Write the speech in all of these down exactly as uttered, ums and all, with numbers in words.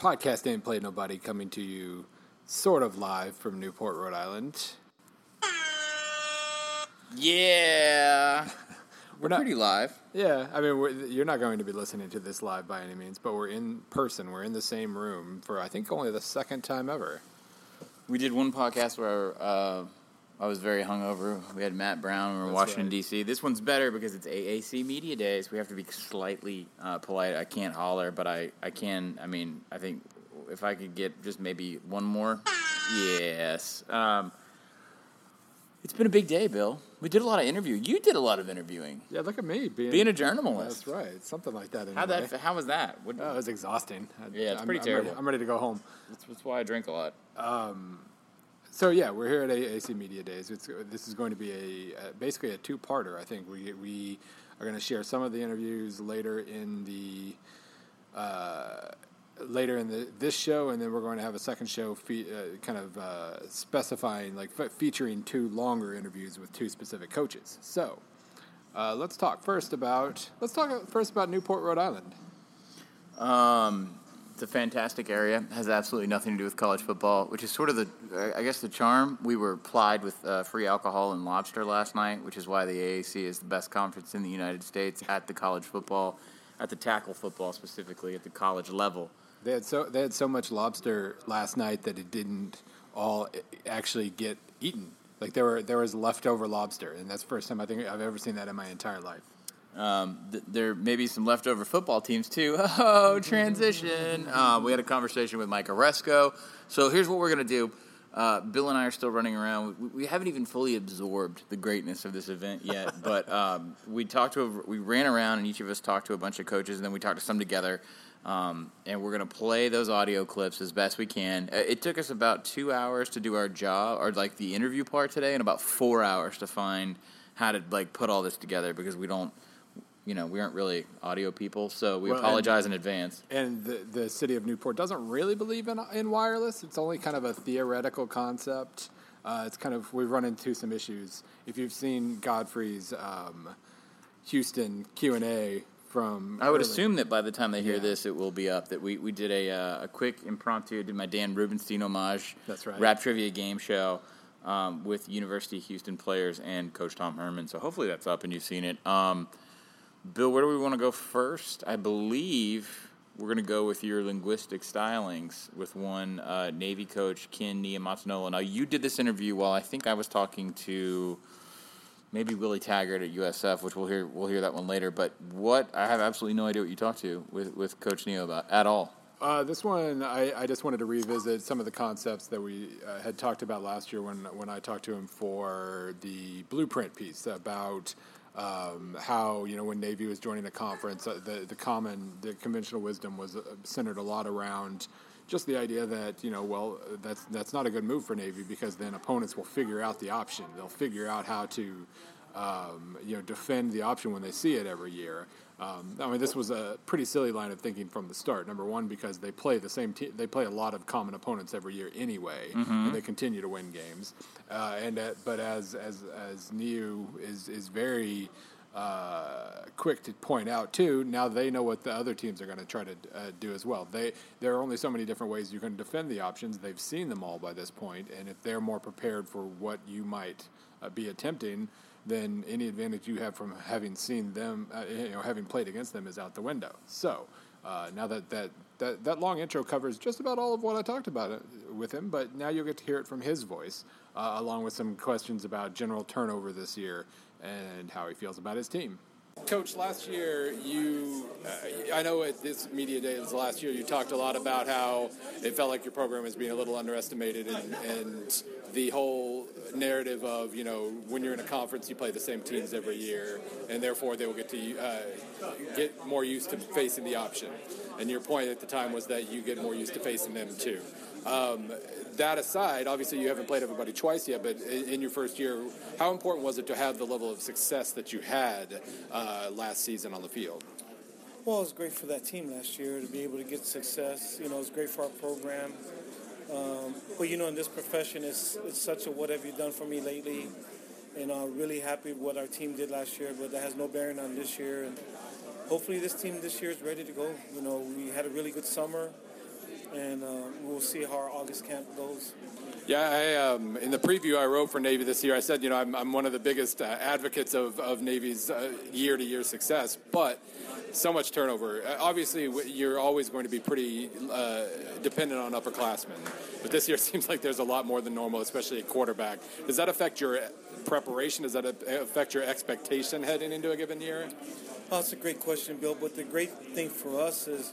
Podcast Ain't Played Nobody, coming to you sort of live from Newport, Rhode Island. Yeah. We're, we're not, pretty live. Yeah. I mean, we're, you're not going to be listening to this live by any means, but we're in person. We're in the same room for, I think, only the second time ever. We did one podcast where uh, I was very hungover. We had Matt Brown. We were in Washington, right. D C This one's better because it's A A C Media Day, so we have to be slightly uh, polite. I can't holler, but I, I can. I mean, I think if I could get just maybe one more. Yes. Um, it's been a big day, Bill. We did a lot of interviewing. You did a lot of interviewing. Yeah, look at me. Being, being a journalist. That's right. Something like that. Anyway. How that? How was that? What, oh, it was exhausting. I, yeah, it's I'm, pretty I'm terrible. Ready, I'm ready to go home. That's, that's why I drink a lot. Um, so, yeah, we're here at A A C Media Days. It's, this is going to be a, a basically a two-parter, I think. We we are going to share some of the interviews later in the uh, later in the this show, and then we're going to have a second show fe- uh, kind of uh, specifying, like fe- featuring two longer interviews with two specific coaches. So uh, let's talk first about let's talk first about Newport, Rhode Island. Um. It's a fantastic area. Has absolutely nothing to do with college football, which is sort of the, I guess, the charm. We were plied with uh, free alcohol and lobster last night, which is why the A A C is the best conference in the United States at the college football, at the tackle football specifically, at the college level. They had so they had so much lobster last night that it didn't all actually get eaten. Like there were there was leftover lobster, and that's the first time I think I've ever seen that in my entire life. Um, th- there may be some leftover football teams, too. Oh, transition. Uh, we had a conversation with Mike Aresco. So here's what we're going to do. Uh, Bill and I are still running around. We, we haven't even fully absorbed the greatness of this event yet. But um, we talked to a, we ran around, and each of us talked to a bunch of coaches, and then we talked to some together. Um, and we're going to play those audio clips as best we can. It took us about two hours to do our job, or like the interview part today, and about four hours to find how to like put all this together because we don't – you know, we aren't really audio people, so we well, apologize and, in advance. And the, the city of Newport doesn't really believe in in wireless. It's only kind of a theoretical concept. Uh, it's kind of, we've run into some issues. If you've seen Godfrey's um, Houston Q and A from I would early. assume that by the time they hear yeah. this, it will be up. That we, we did a, uh, a quick impromptu, did my Dan Rubenstein homage That's right. rap trivia game show. Um, with University of Houston players and Coach Tom Herman. So hopefully that's up and you've seen it. Um, Bill, where do we want to go first? I believe we're going to go with your linguistic stylings with one uh, Navy coach, Ken Niumatalolo. Now, you did this interview while I think I was talking to maybe Willie Taggart at U S F, which we'll hear we'll hear that one later. But what I have absolutely no idea what you talked to with, with Coach Neo about at all. Uh, this one, I, I just wanted to revisit some of the concepts that we uh, had talked about last year when, when I talked to him for the blueprint piece about um, how, you know, when Navy was joining a conference, uh, the, the common, the conventional wisdom was uh, centered a lot around just the idea that, you know, well, that's that's not a good move for Navy because then opponents will figure out the option. They'll figure out how to, um, you know, defend the option when they see it every year. Um, I mean, this was a pretty silly line of thinking from the start. Number one, because they play the same te- they play a lot of common opponents every year anyway, mm-hmm. and they continue to win games. Uh, and uh, but as as as Niu is is very uh, quick to point out too, now they know what the other teams are going to try to uh, do as well. They there are only so many different ways you can defend the options. They've seen them all by this point, and if they're more prepared for what you might uh, be attempting, then any advantage you have from having seen them, uh, you know, having played against them is out the window. So uh, now that, that that that long intro covers just about all of what I talked about it, with him, but now you'll get to hear it from his voice, uh, along with some questions about general turnover this year and how he feels about his team. Coach, last year you, uh, I know at this media day was last year, you talked a lot about how it felt like your program was being a little underestimated and, and the whole narrative of, you know, when you're in a conference you play the same teams every year and therefore they will get to uh, get more used to facing the option. And your point at the time was that you get more used to facing them too. Um, that aside, obviously you haven't played everybody twice yet, but in your first year, how important was it to have the level of success that you had uh, last season on the field? Well, it was great for that team last year to be able to get success. You know, it was great for our program. Um, but, you know, in this profession, it's, it's such a what have you done for me lately. And I'm really happy with what our team did last year, but that has no bearing on this year. And hopefully this team this year is ready to go. You know, we had a really good summer. and uh, we'll see how our August camp goes. Yeah, I, um, in the preview I wrote for Navy this year, I said, you know, I'm, I'm one of the biggest uh, advocates of, of Navy's uh, year-to-year success, but so much turnover. Uh, obviously, you're always going to be pretty uh, dependent on upperclassmen, but this year seems like there's a lot more than normal, especially at quarterback. Does that affect your preparation? Does that affect your expectation heading into a given year? Oh, that's a great question, Bill, but the great thing for us is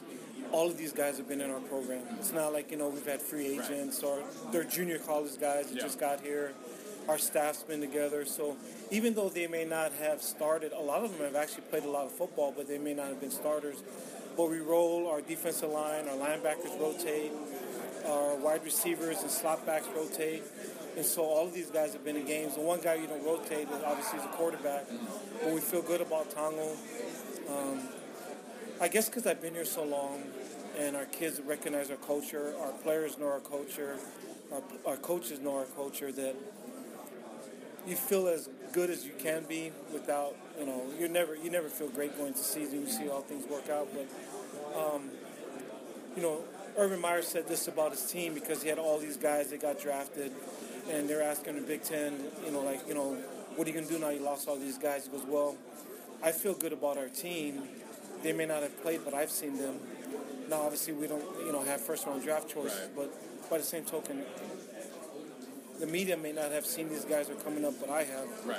all of these guys have been in our program. It's not like, you know, we've had free agents right. or they're junior college guys that yeah. just got here. Our staff's been together. So even though they may not have started, a lot of them have actually played a lot of football, but they may not have been starters. But we roll our defensive line, our linebackers rotate, our wide receivers and slot backs rotate. And so all of these guys have been in games. The one guy you don't rotate is obviously the quarterback. Mm-hmm. But we feel good about Tongo. Um, I guess because I've been here so long, and our kids recognize our culture, our players know our culture, our, our coaches know our culture, that you feel as good as you can be without, you know, you never you never feel great going to season. You see all things work out. But, um, you know, Urban Meyer said this about his team because he had all these guys that got drafted, and they're asking the Big Ten, you know, like, you know, what are you going to do now you lost all these guys? He goes, well, I feel good about our team. They may not have played, but I've seen them. Now, obviously, we don't, you know, have first-round draft choices, right. but by the same token, the media may not have seen these guys are coming up, but I have, right.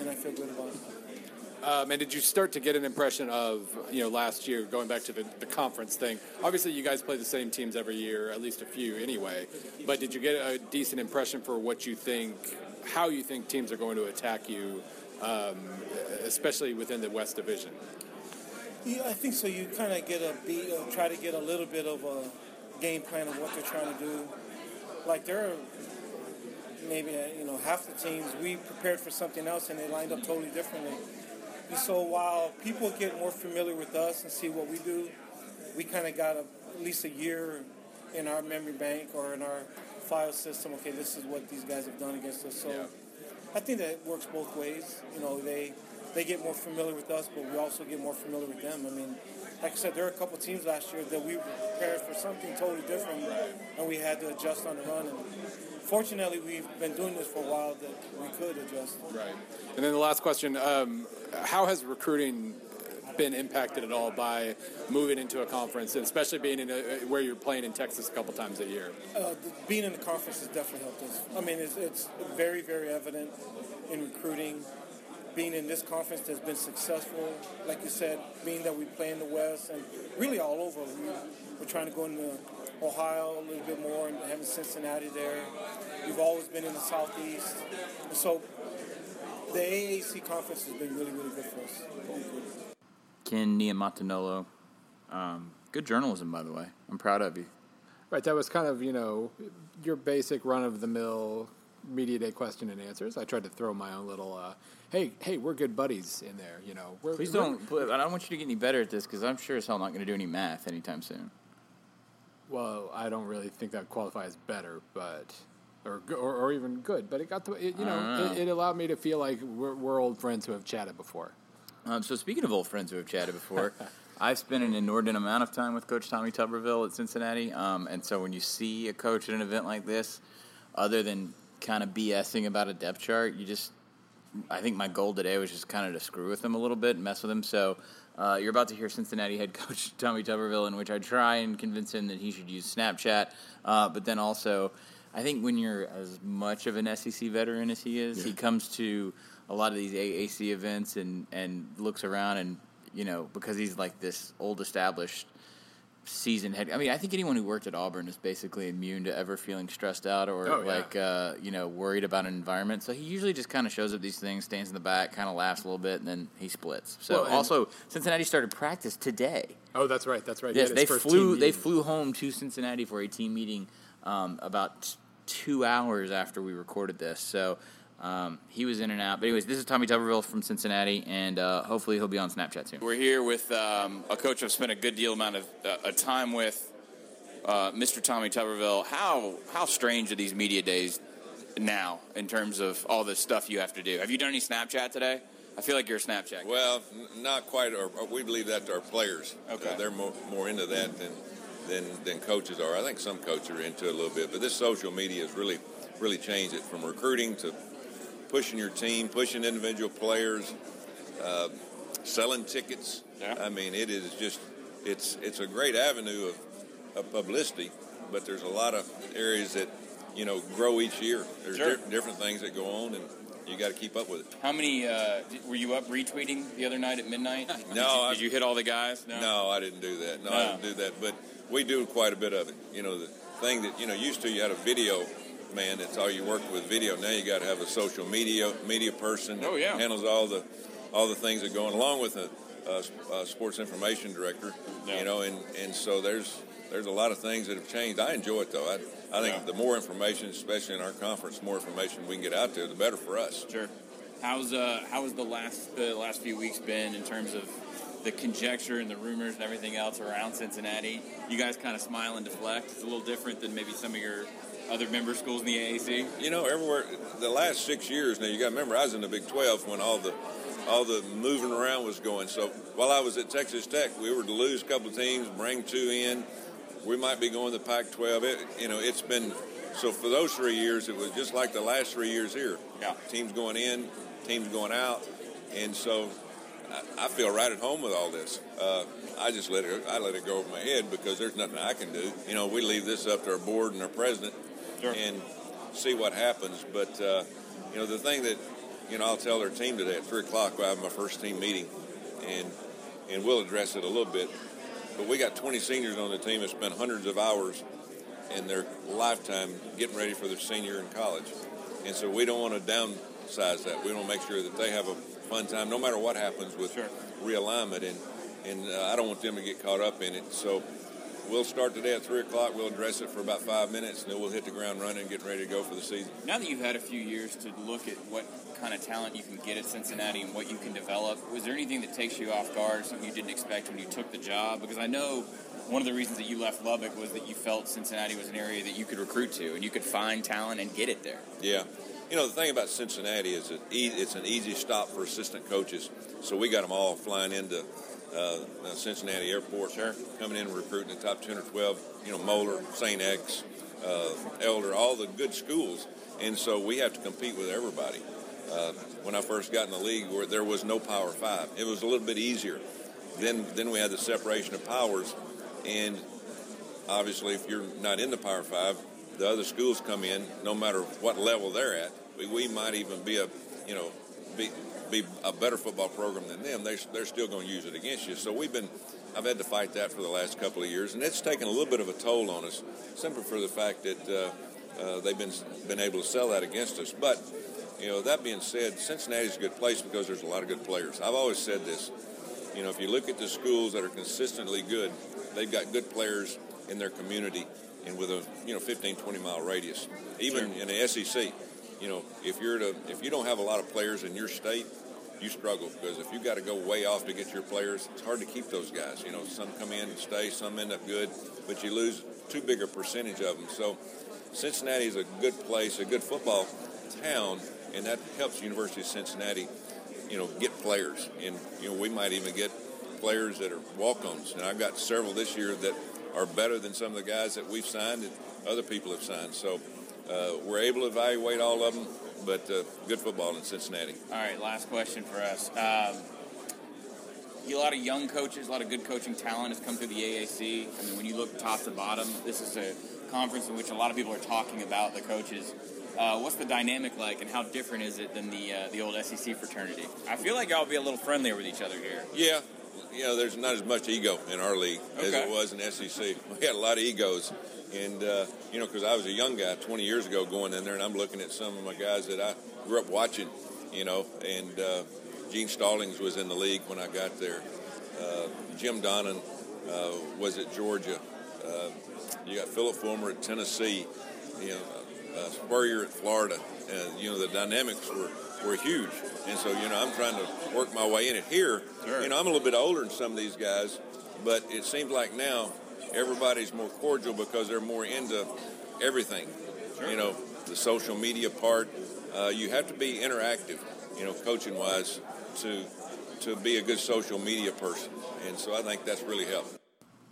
and I feel good about it. Um, and did you start to get an impression of, you know, last year, going back to the, the conference thing? Obviously, you guys play the same teams every year, at least a few anyway, but did you get a decent impression for what you think, how you think teams are going to attack you, um, especially within the West Division? Yeah, I think so. You kind of get a beat, or try to get a little bit of a game plan of what they're trying to do. Like, there are maybe, you know, half the teams, we prepared for something else and they lined up totally differently. And so while people get more familiar with us and see what we do, we kind of got a, at least a year in our memory bank or in our file system, okay, this is what these guys have done against us. So yeah. I think that works both ways. You know, they... They get more familiar with us, but we also get more familiar with them. I mean, like I said, there were a couple teams last year that we were prepared for something totally different, and we had to adjust on the run. And fortunately, we've been doing this for a while that we could adjust. Right. And then the last question, um, how has recruiting been impacted at all by moving into a conference, and especially being in a, where you're playing in Texas a couple times a year? Uh, being in the conference has definitely helped us. I mean, it's, it's very, very evident in recruiting. Being in this conference that's been successful, like you said, being that we play in the West and really all over. We, we're trying to go into Ohio a little bit more and having Cincinnati there. We've always been in the Southeast. And so the A A C conference has been really, really good for us. Ken Niumatalolo, um, good journalism, by the way. I'm proud of you. Right, that was kind of, you know, your basic run-of-the-mill media day question and answers. I tried to throw my own little, uh, hey, hey, we're good buddies in there, you know. We're, Please we're, don't, we're, I don't want you to get any better at this because I'm sure as hell not going to do any math anytime soon. Well, I don't really think that qualifies better, but, or or, or even good, but it got to, it, you know, know. It, it allowed me to feel like we're, we're old friends who have chatted before. Um, so speaking of old friends who have chatted before, I've spent an inordinate amount of time with Coach Tommy Tuberville at Cincinnati, um, and so when you see a coach at an event like this, other than kind of BSing about a depth chart, you just, I think my goal today was just kind of to screw with them a little bit and mess with them. So uh, you're about to hear Cincinnati head coach Tommy Tuberville, in which I try and convince him that he should use Snapchat. Uh, but then also, I think when you're as much of an S E C veteran as he is, yeah. he comes to a lot of these A A C events and, and looks around and, you know, because he's like this old established seasoned head. I mean, I think anyone who worked at Auburn is basically immune to ever feeling stressed out or oh, yeah. like uh, you know, worried about an environment. So he usually just kind of shows up these things, stands in the back, kind of laughs a little bit, and then he splits. So well, also, Cincinnati started practice today. Oh, that's right, that's right. Yes, yeah, they flew. They flew home to Cincinnati for a team meeting um, about two hours after we recorded this. So um, he was in and out. But anyways, this is Tommy Tuberville from Cincinnati, and uh, hopefully he'll be on Snapchat soon. We're here with um, a coach I've spent a good deal amount of uh, time with, uh, Mister Tommy Tuberville. How how strange are these media days now in terms of all the stuff you have to do? Have you done any Snapchat today? I feel like you're a Snapchat guy. Well, not quite. Or, or we believe that to our players. Okay. Uh, they're more, more into that than, than than coaches are. I think some coaches are into it a little bit, but this social media has really really changed it, from recruiting to pushing your team, pushing individual players, uh, selling tickets. Yeah. I mean, it is just it's it's a great avenue of, of publicity, but there's a lot of areas that, you know, grow each year. There's sure. di- different things that go on, and you got to keep up with it. How many uh, – were you up retweeting the other night at midnight? No. Did you, I, did you hit all the guys? No, no I didn't do that. No, no, I didn't do that. But we do quite a bit of it. You know, the thing that – you know, used to you had a video man. That's all you worked with, video. Now you got to have a social media media person that oh, yeah. handles all the all the things that go on, along with a, a, a sports information director. Yeah. You know, and, and so there's there's a lot of things that have changed. I enjoy it, though. I I think yeah. the more information, especially in our conference, the more information we can get out there, the better for us. Sure. How's uh how has the last the last few weeks been in terms of the conjecture and the rumors and everything else around Cincinnati? You guys kind of smile and deflect. It's a little different than maybe some of your other member schools in the A A C. You know, everywhere the last six years. Now you got to remember, I was in the Big twelve when all the all the moving around was going. So while I was at Texas Tech, we were to lose a couple of teams, bring two in. We might be going to the Pac twelve. It, you know, it's been so for those three years. It was just like the last three years here. Yeah, teams going in, teams going out, and so I, I feel right at home with all this. Uh, I just let it. I let it go over my head because there's nothing I can do. You know, we leave this up to our board and our president sure. and see what happens. But uh, you know, the thing that you know, I'll tell their team today at three o'clock. I have my first team meeting, and and we'll address it a little bit. But we got twenty seniors on the team that spent hundreds of hours in their lifetime getting ready for their senior in college. And so we don't want to downsize that. We want to make sure that they have a fun time no matter what happens with sure. realignment. And, and uh, I don't want them to get caught up in it. So we'll start today at three o'clock. We'll address it for about five minutes, and then we'll hit the ground running and get ready to go for the season. Now that you've had a few years to look at what kind of talent you can get at Cincinnati and what you can develop, was there anything that takes you off guard, something you didn't expect when you took the job? Because I know one of the reasons that you left Lubbock was that you felt Cincinnati was an area that you could recruit to and you could find talent and get it there. Yeah. You know, the thing about Cincinnati is that it's an easy stop for assistant coaches, so we got them all flying into uh, Cincinnati Airport, sure. coming in and recruiting the top ten or twelve, you know, Moeller, Saint X, uh, Elder, all the good schools, and so we have to compete with everybody. Uh, when I first got in the league, where there was no Power Five, it was a little bit easier. Then, then we had the separation of powers, and obviously, if you're not in the Power Five, the other schools come in, no matter what level they're at. We, we might even be a, you know, be be a better football program than them. They they're still going to use it against you. So we've been, I've had to fight that for the last couple of years, and it's taken a little bit of a toll on us, simply for the fact that uh, uh, they've been been able to sell that against us, but. You know, that being said, Cincinnati's a good place because there's a lot of good players. I've always said this. You know, if you look at the schools that are consistently good, they've got good players in their community and with a, you know, fifteen, twenty-mile radius. Even sure. in the S E C, you know, if you're to, if you don't have a lot of players in your state, you struggle because if you've got to go way off to get your players, it's hard to keep those guys. You know, some come in and stay, some end up good, but you lose too big a percentage of them. So Cincinnati's a good place, a good football town, and that helps University of Cincinnati, you know, get players. And, you know, we might even get players that are walk-ons. And I've got several this year that are better than some of the guys that we've signed and other people have signed. So uh, we're able to evaluate all of them, but uh, good football in Cincinnati. All right, last question for us. Um, a lot of young coaches, a lot of good coaching talent has come through the A A C. I mean, when you look top to bottom, this is a conference in which a lot of people are talking about the coaches. Uh, what's the dynamic like, and how different is it than the uh, the old S E C fraternity? I feel like y'all be a little friendlier with each other here. Yeah, you know, there's not as much ego in our league okay. as it was in S E C. We had a lot of egos, and uh, you know, because I was a young guy twenty years ago going in there, and I'm looking at some of my guys that I grew up watching, you know, and uh, Gene Stallings was in the league when I got there. Uh, Jim Donnan uh, was at Georgia. Uh, you got Philip Fulmer at Tennessee. You know. Uh, Spurrier at Florida, and uh, you know the dynamics were, were huge, and so you know I'm trying to work my way in it here. Sure. You know I'm a little bit older than some of these guys, but it seems like now everybody's more cordial because they're more into everything. Sure. You know the social media part. Uh, you have to be interactive, you know, coaching wise, to to be a good social media person, and so I think that's really helped.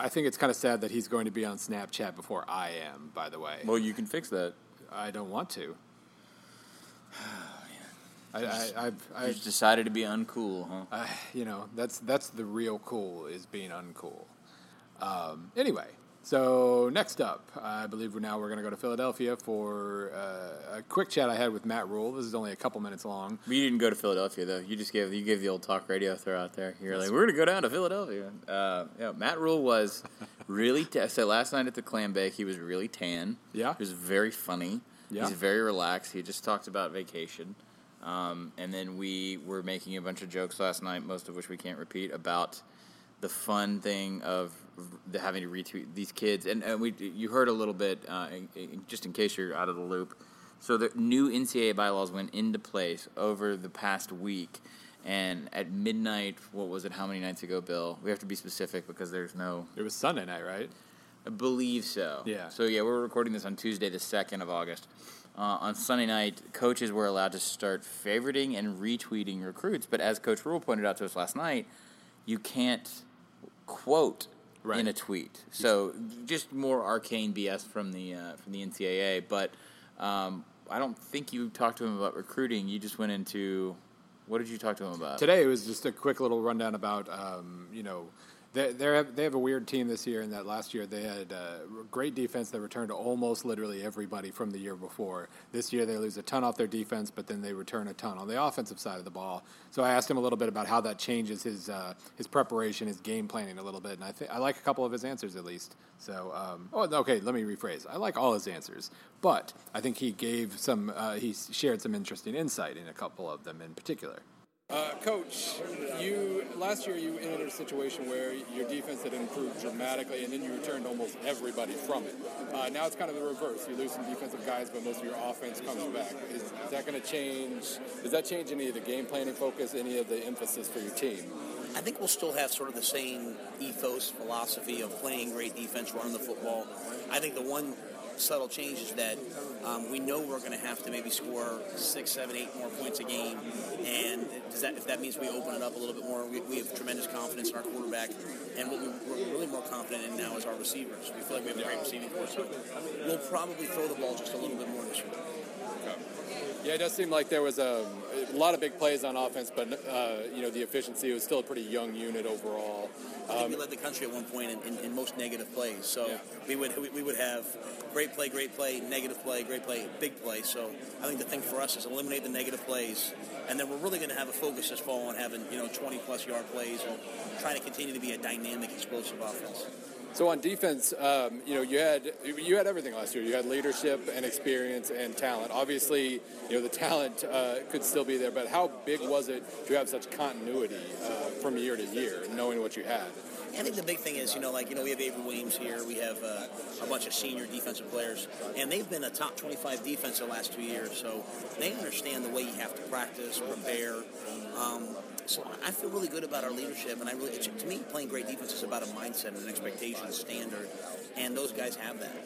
I think it's kind of sad that he's going to be on Snapchat before I am, by the way. Well, you can fix that. I don't want to. I, I, I, I just decided to be uncool, huh? I, you know, that's that's the real cool, is being uncool. Um, anyway, so next up, I believe we're now we're going to go to Philadelphia for uh, a quick chat I had with Matt Rhule. This is only a couple minutes long. You didn't go to Philadelphia, though. You just gave you gave the old talk radio throw out there. You're like, we're going to go down to Philadelphia. Uh, yeah, Matt Rhule was really ta- – so last night at the Clam Bake, he was really tan. Yeah. He was very funny. Yeah. He's very relaxed. He just talked about vacation. Um, and then we were making a bunch of jokes last night, most of which we can't repeat, about the fun thing of the, having to retweet these kids. And, and we, you heard a little bit, uh, in, in, just in case you're out of the loop. So the new N C double A bylaws went into place over the past week. And at midnight, what was it, how many nights ago, Bill? We have to be specific because there's no... It was Sunday night, right? I believe so. Yeah. So, yeah, we're recording this on Tuesday, the second of August. Uh, on Sunday night, coaches were allowed to start favoriting and retweeting recruits. But as Coach Rhule pointed out to us last night, you can't quote right. in a tweet. So just more arcane B S from the uh, from the N C double A. But um, I don't think you talked to him about recruiting. You just went into – what did you talk to him about? Today it was just a quick little rundown about, um, you know, They they have a weird team this year in that last year they had uh, great defense that returned almost literally everybody from the year before. This year they lose a ton off their defense, but then they return a ton on the offensive side of the ball. So I asked him a little bit about how that changes his uh, his preparation, his game planning a little bit, and I think I like a couple of his answers at least. So um, oh okay, let me rephrase. I like all his answers, but I think he gave some uh, he shared some interesting insight in a couple of them in particular. Uh, Coach, you last year you entered a situation where your defense had improved dramatically, and then you returned almost everybody from it. Uh, now it's kind of the reverse. You lose some defensive guys, but most of your offense comes back. Is, is that going to change? Does that change any of the game planning focus, any of the emphasis for your team? I think we'll still have sort of the same ethos, philosophy of playing great defense, running the football. I think the one subtle change is that um, we know we're going to have to maybe score six, seven, eight more points a game, and does that, if that means we open it up a little bit more, we, we have tremendous confidence in our quarterback, and what we're really more confident in now is our receivers. We feel like we have a great receiving force, so we'll probably throw the ball just a little bit more this year. Yeah, it does seem like there was a, a lot of big plays on offense, but uh, you know the efficiency was still a pretty young unit overall. Um, I think we led the country at one point in, in, in most negative plays, so yeah. we would we, we would have great play, great play, negative play, great play, big play. So I think the thing for us is eliminate the negative plays, and then we're really going to have a focus this fall on having you know twenty plus yard plays and trying to continue to be a dynamic, explosive offense. So on defense, um, you know, you had you had everything last year. You had leadership and experience and talent. Obviously, you know, the talent uh, could still be there, but how big was it to have such continuity uh, from year to year, knowing what you had? I think the big thing is, you know, like, you know, we have Avery Williams here. We have uh, a bunch of senior defensive players, and they've been a top twenty-five defense the last two years. So they understand the way you have to practice, prepare. Um, So I feel really good about our leadership, and I really, to me, playing great defense is about a mindset and an expectation, a standard, and those guys have that.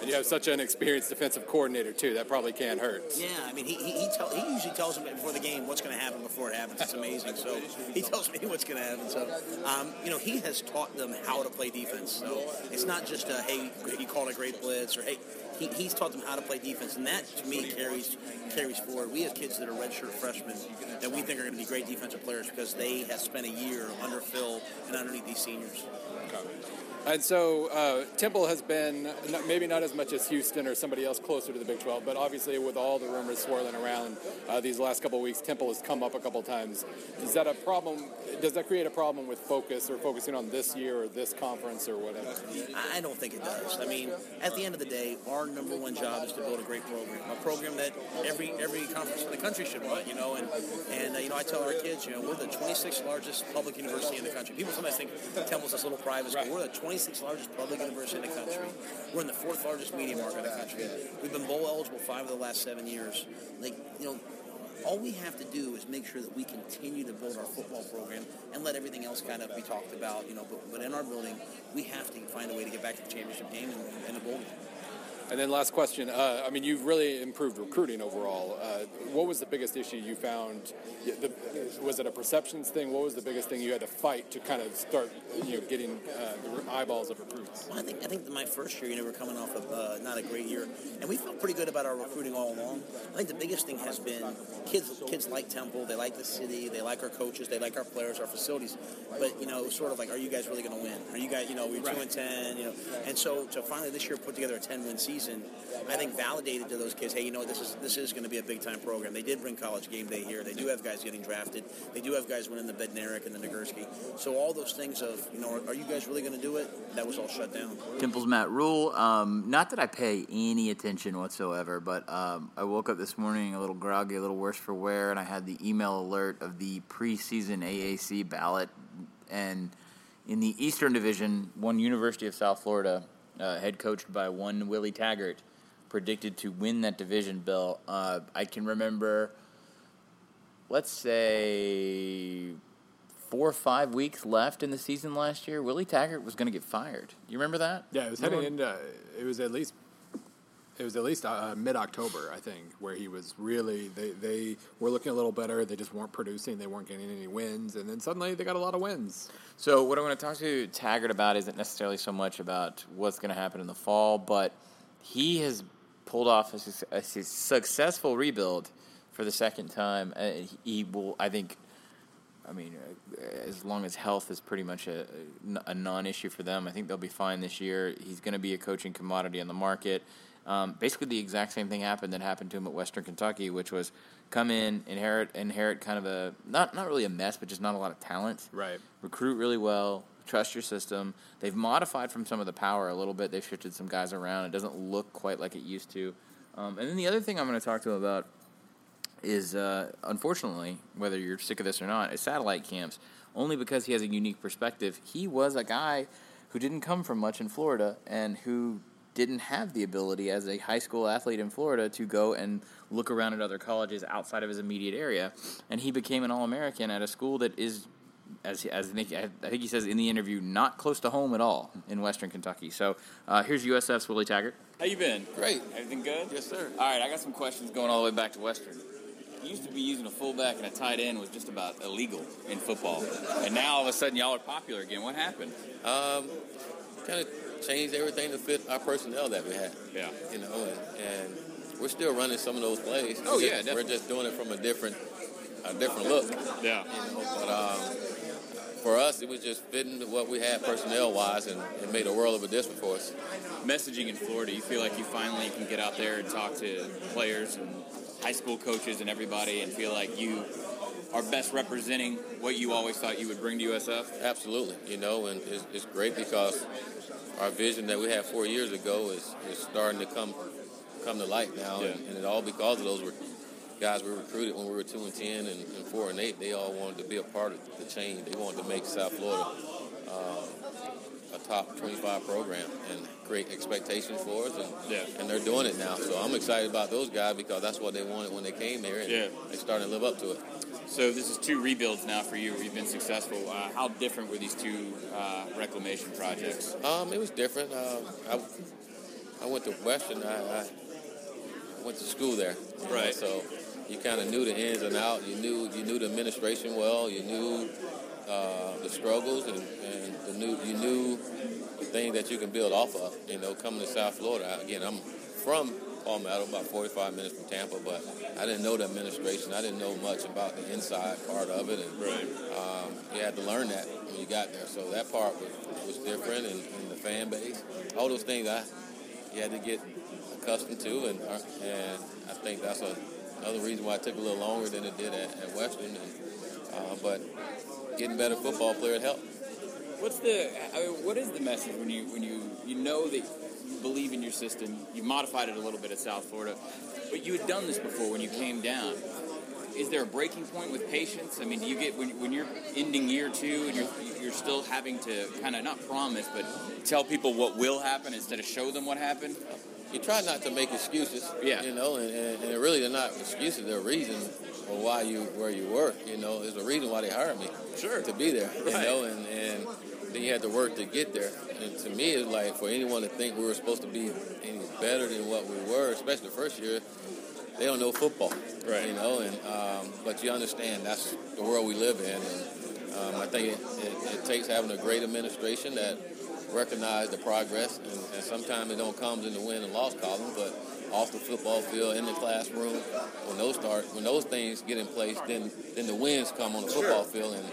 And you have such an experienced defensive coordinator, too. That probably can't hurt. Yeah, I mean, he he he, tell, he usually tells them before the game what's going to happen before it happens. It's amazing. So he tells me what's going to happen. So, um, you know, he has taught them how to play defense. So it's not just a, hey, you called a great blitz, or hey. He, he's taught them how to play defense, and that, to me, carries carries forward. We have kids that are redshirt freshmen that we think are going to be great defensive players because they have spent a year under Phil and underneath these seniors. And so uh, Temple has been maybe not as much as Houston or somebody else closer to the Big twelve, but obviously with all the rumors swirling around uh, these last couple of weeks, Temple has come up a couple times. Is that a problem? Does that create a problem with focus or focusing on this year or this conference or whatever? I don't think it does. I mean, at the end of the day, our number one job is to build a great program, a program that every every conference in the country should want, you know. And, and uh, you know, I tell our kids, you know, we're the twenty-sixth largest public university in the country. People sometimes think Temple's this little private school. Right. We're the twenty-sixth largest public university in the country. We're in the fourth largest media market in the country. We've been bowl eligible five of the last seven years. Like, you know, all we have to do is make sure that we continue to build our football program and let everything else kind of be talked about, you know, but, but in our building, we have to find a way to get back to the championship game and, and the bowl game. And then last question, uh, I mean, you've really improved recruiting overall. Uh, what was the biggest issue you found? The, was it a perceptions thing? What was the biggest thing you had to fight to kind of start, you know, getting uh, the eyeballs of recruits? Well, I think I think my first year, you know, we're coming off of uh, not a great year. And we felt pretty good about our recruiting all along. I think the biggest thing has been kids kids like Temple. They like the city. They like our coaches. They like our players, our facilities. But, you know, it was sort of like, are you guys really going to win? Are you guys, you know, we're right. two and ten, you know. And so to finally this year put together a ten-win season, and I think validated to those kids, hey, you know, this is this is going to be a big-time program. They did bring College Game Day here. They do have guys getting drafted. They do have guys winning the Bednarik and the Nagurski. So all those things of, you know, are, are you guys really going to do it? That was all shut down. Temple's Matt Rhule. Um, not that I pay any attention whatsoever, but um, I woke up this morning a little groggy, a little worse for wear, and I had the email alert of the preseason A A C ballot. And in the Eastern Division, one University of South Florida – Uh, head coached by one Willie Taggart, predicted to win that division, Bill. Uh, I can remember, let's say, four or five weeks left in the season last year, Willie Taggart was going to get fired. You remember that? Yeah, it was remember? heading into, it was at least, it was at least uh, mid-October, I think, where he was really, they, they were looking a little better. They just weren't producing. They weren't getting any wins. And then suddenly they got a lot of wins. So what I want to talk to Taggart about isn't necessarily so much about what's going to happen in the fall, but he has pulled off a, a successful rebuild for the second time. He will, I think, I mean, as long as health is pretty much a, a non-issue for them, I think they'll be fine this year. He's going to be a coaching commodity on the market. Um, basically the exact same thing happened that happened to him at Western Kentucky, which was come in, inherit inherit kind of a not not really a mess, but just not a lot of talent. Right. Recruit really well, trust your system. They've modified from some of the power a little bit. They've shifted some guys around. It doesn't look quite like it used to. Um, and then the other thing I'm going to talk to him about is, uh, unfortunately, whether you're sick of this or not, is satellite camps. Only because he has a unique perspective. He was a guy who didn't come from much in Florida and who didn't have the ability as a high school athlete in Florida to go and look around at other colleges outside of his immediate area, and he became an All-American at a school that is, as as I think, I think he says in the interview, not close to home at all in Western Kentucky. So uh, here's U S F's Willie Taggart. How you been? Great. Everything good? Yes, sir. All right, I got some questions going all the way back to Western. You used to be using a fullback and a tight end was just about illegal in football, and now all of a sudden y'all are popular again. What happened? Um, kind of. Changed everything to fit our personnel that we had. Yeah. You know, and, and we're still running some of those plays. Oh, yeah, definitely. We're just doing it from a different a different look. Yeah. You know, but um, for us, it was just fitting to what we had personnel-wise, and it made a world of a difference for us. Messaging in Florida, you feel like you finally can get out there and talk to players and high school coaches and everybody and feel like you are best representing what you always thought you would bring to U S F? Absolutely. You know, and it's, it's great because our vision that we had four years ago is, is starting to come come to light now, yeah. and, and it all because of those were guys we recruited when we were two and ten and, and four and eight. They all wanted to be a part of the change. They wanted to make South Florida uh, a top twenty-five program and create expectations for us, and, yeah. and they're doing it now. So I'm excited about those guys because that's what they wanted when they came here, and yeah. they're starting to live up to it. So this is two rebuilds now for you where you've been successful. Uh, how different were these two uh, reclamation projects? Um, it was different. Um, I, I went to Western. I, I went to school there. Right. Know, so you kind of knew the ins and outs. You knew you knew the administration well. You knew uh, the struggles, and, and the new you knew the thing that you can build off of. You know, coming to South Florida again. I'm from Palmetto, about forty-five minutes from Tampa, but I didn't know the administration. I didn't know much about the inside part of it, and right. um, you had to learn that when you got there. So that part was, was different, and, and the fan base, all those things I you had to get accustomed to, and and I think that's a, another reason why it took a little longer than it did at, at Western. And, uh, but getting better football player helped. What's the? I mean, what is the message when you when you you know that? Believe in your system. You modified it a little bit at South Florida, but you had done this before when you came down. Is there a breaking point with patience? I mean, do you get when, when you're ending year two and you're you're still having to kind of not promise, but tell people what will happen instead of show them what happened? You try not to make excuses. Yeah, you know, and, and, and really they're not excuses. They're reasons for why you where you work. You know, there's a reason why they hired me. Sure, to be there. Right. You know, and and. then you had to work to get there. And to me, it's like for anyone to think we were supposed to be any better than what we were, especially the first year, they don't know football, right? You know, and um, but you understand that's the world we live in. And um, I think it, it, it takes having a great administration that recognize the progress, and, and sometimes it don't come in the win and loss column, but off the football field, in the classroom, when those start, when those things get in place, then then the wins come on the football field, and